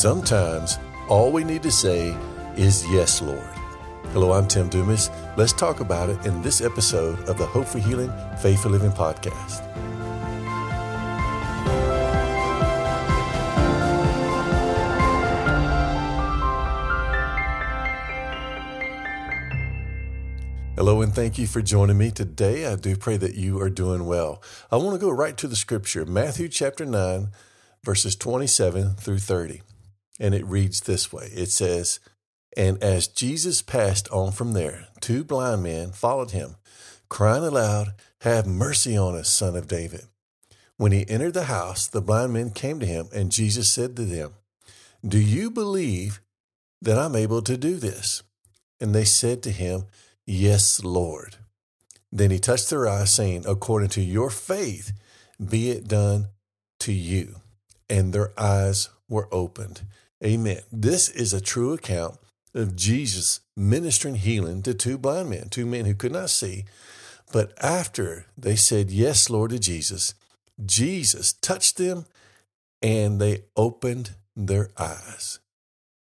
Sometimes all we need to say is, "Yes, Lord." Hello, I'm Tim Dumas. Let's talk about it in this episode of the Hope for Healing Faith for Living Podcast. Hello, and thank you for joining me today. I do pray that you are doing well. I want to go right to the scripture, Matthew chapter 9, verses 27 through 30. And it reads this way. It says, "And as Jesus passed on from there, two blind men followed him, crying aloud, 'Have mercy on us, Son of David.' When he entered the house, the blind men came to him, and Jesus said to them, 'Do you believe that I'm able to do this?' And they said to him, 'Yes, Lord.' Then he touched their eyes, saying, 'According to your faith, be it done to you.' And their eyes were opened." Amen. This is a true account of Jesus ministering healing to two blind men, two men who could not see. But after they said, "Yes, Lord," to Jesus, Jesus touched them and they opened their eyes.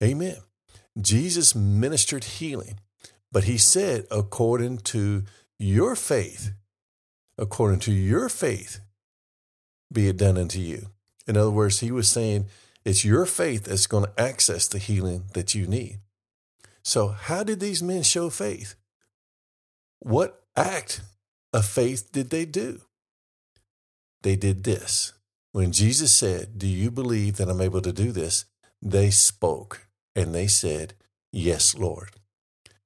Amen. Jesus ministered healing. But he said, "According to your faith, be it done unto you." In other words, he was saying, it's your faith that's going to access the healing that you need. So how did these men show faith? What act of faith did they do? They did this. When Jesus said, "Do you believe that I'm able to do this?" they spoke and they said, "Yes, Lord."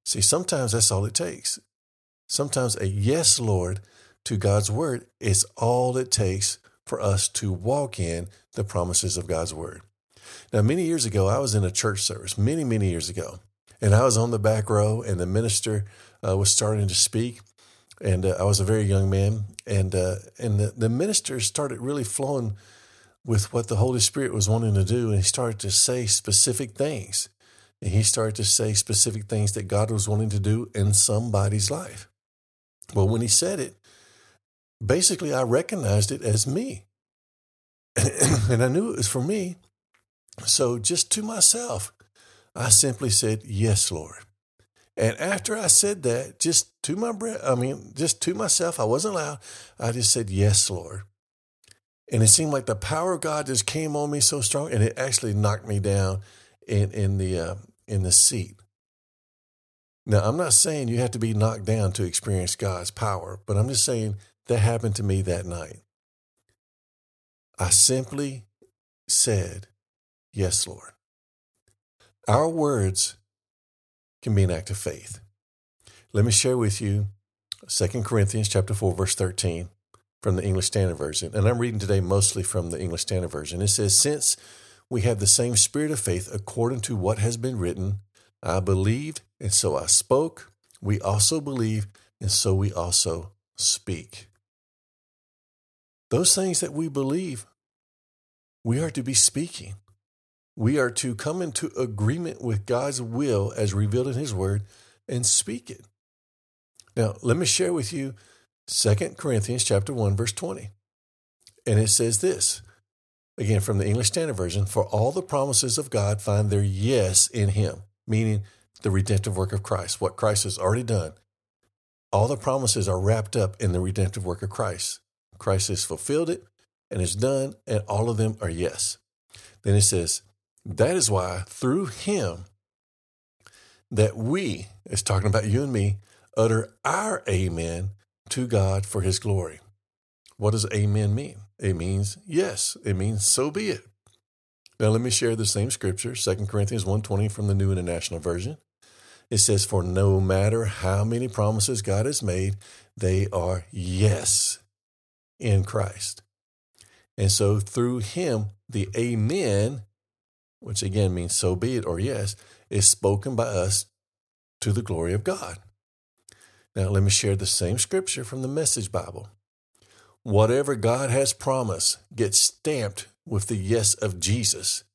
See, sometimes that's all it takes. Sometimes a yes, Lord, to God's word is all it takes for us to walk in the promises of God's word. Now, many years ago, I was in a church service, many years ago, and I was on the back row, and the minister was starting to speak, and I was a very young man, and the minister started really flowing with what the Holy Spirit was wanting to do, and he started to say specific things. And he started to say specific things that God was wanting to do in somebody's life. Well, when he said it, basically I recognized it as me. And I knew it was for me. So just to myself, I simply said, "Yes, Lord." And after I said that, just to myself, I wasn't loud. I just said, "Yes, Lord." And it seemed like the power of God just came on me so strong, and it actually knocked me down in the seat. Now, I'm not saying you have to be knocked down to experience God's power, but I'm just saying that happened to me that night. I simply said, "Yes, Lord." Our words can be an act of faith. Let me share with you 2 Corinthians chapter 4, verse 13 from the English Standard Version. And I'm reading today mostly from the English Standard Version. It says, "Since we have the same spirit of faith according to what has been written, 'I believed, and so I spoke.' We also believe, and so we also speak." Those things that we believe, we are to be speaking. We are to come into agreement with God's will as revealed in his word and speak it. Now, let me share with you 2 Corinthians chapter 1, verse 20. And it says this, again, from the English Standard Version, "For all the promises of God find their yes in him," meaning the redemptive work of Christ, what Christ has already done. All the promises are wrapped up in the redemptive work of Christ. Christ has fulfilled it and is done, and all of them are yes. Then it says, "That is why through him that we," it's talking about you and me, "utter our amen to God for his glory." What does amen mean? It means yes. It means so be it. Now let me share the same scripture, 2 Corinthians 1:20 from the New International Version. It says, "For no matter how many promises God has made, they are yes in Christ." And so through him, the amen, which again means so be it or yes, is spoken by us to the glory of God. Now let me share the same scripture from the Message Bible. "Whatever God has promised gets stamped with the yes of Jesus.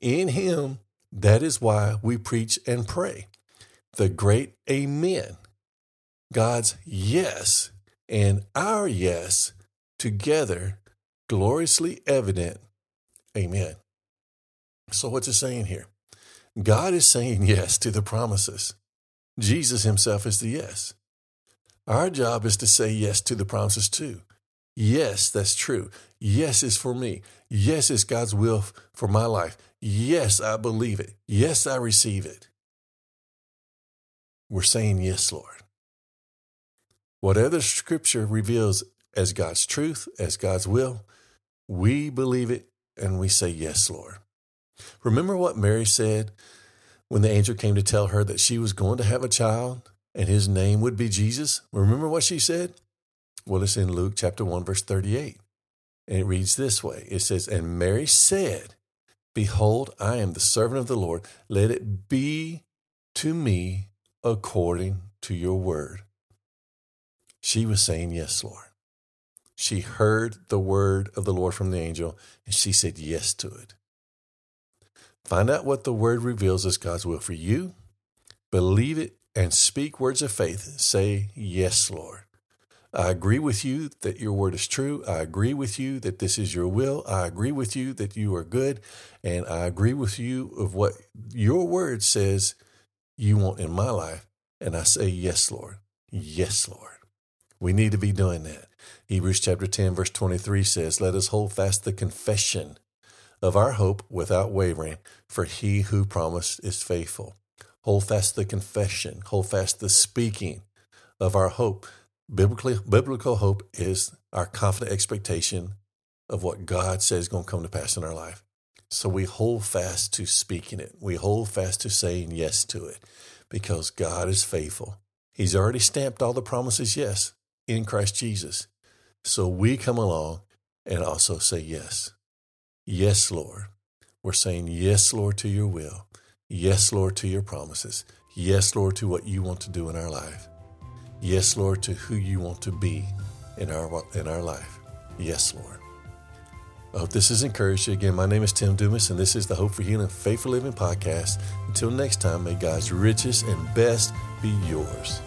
In him, that is why we preach and pray. The great amen, God's yes and our yes together, gloriously evident. Amen." So what's it saying here? God is saying yes to the promises. Jesus himself is the yes. Our job is to say yes to the promises too. Yes, that's true. Yes is for me. Yes is God's will for my life. Yes, I believe it. Yes, I receive it. We're saying yes, Lord. Whatever Scripture reveals as God's truth, as God's will, we believe it and we say yes, Lord. Remember what Mary said when the angel came to tell her that she was going to have a child and his name would be Jesus? Remember what she said? Well, it's in Luke chapter 1, verse 38. And it reads this way. It says, "And Mary said, Behold, I am the servant of the Lord. Let it be to me according to your word." She was saying, yes, Lord. She heard the word of the Lord from the angel, and she said yes to it. Find out what the word reveals as God's will for you. Believe it and speak words of faith. Say, yes, Lord. I agree with you that your word is true. I agree with you that this is your will. I agree with you that you are good. And I agree with you of what your word says you want in my life. And I say, yes, Lord. Yes, Lord. We need to be doing that. Hebrews chapter 10, verse 23 says, "Let us hold fast the confession of our hope without wavering, for he who promised is faithful." Hold fast the confession. Hold fast the speaking of our hope. Biblical hope is our confident expectation of what God says is going to come to pass in our life. So we hold fast to speaking it. We hold fast to saying yes to it because God is faithful. He's already stamped all the promises yes in Christ Jesus. So we come along and also say yes. Yes, Lord. We're saying yes, Lord, to your will. Yes, Lord, to your promises. Yes, Lord, to what you want to do in our life. Yes, Lord, to who you want to be in our life. Yes, Lord. I hope this has encouraged you. Again, my name is Tim Dumas, and this is the Hope for Healing Faith for Living Podcast. Until next time, may God's richest and best be yours.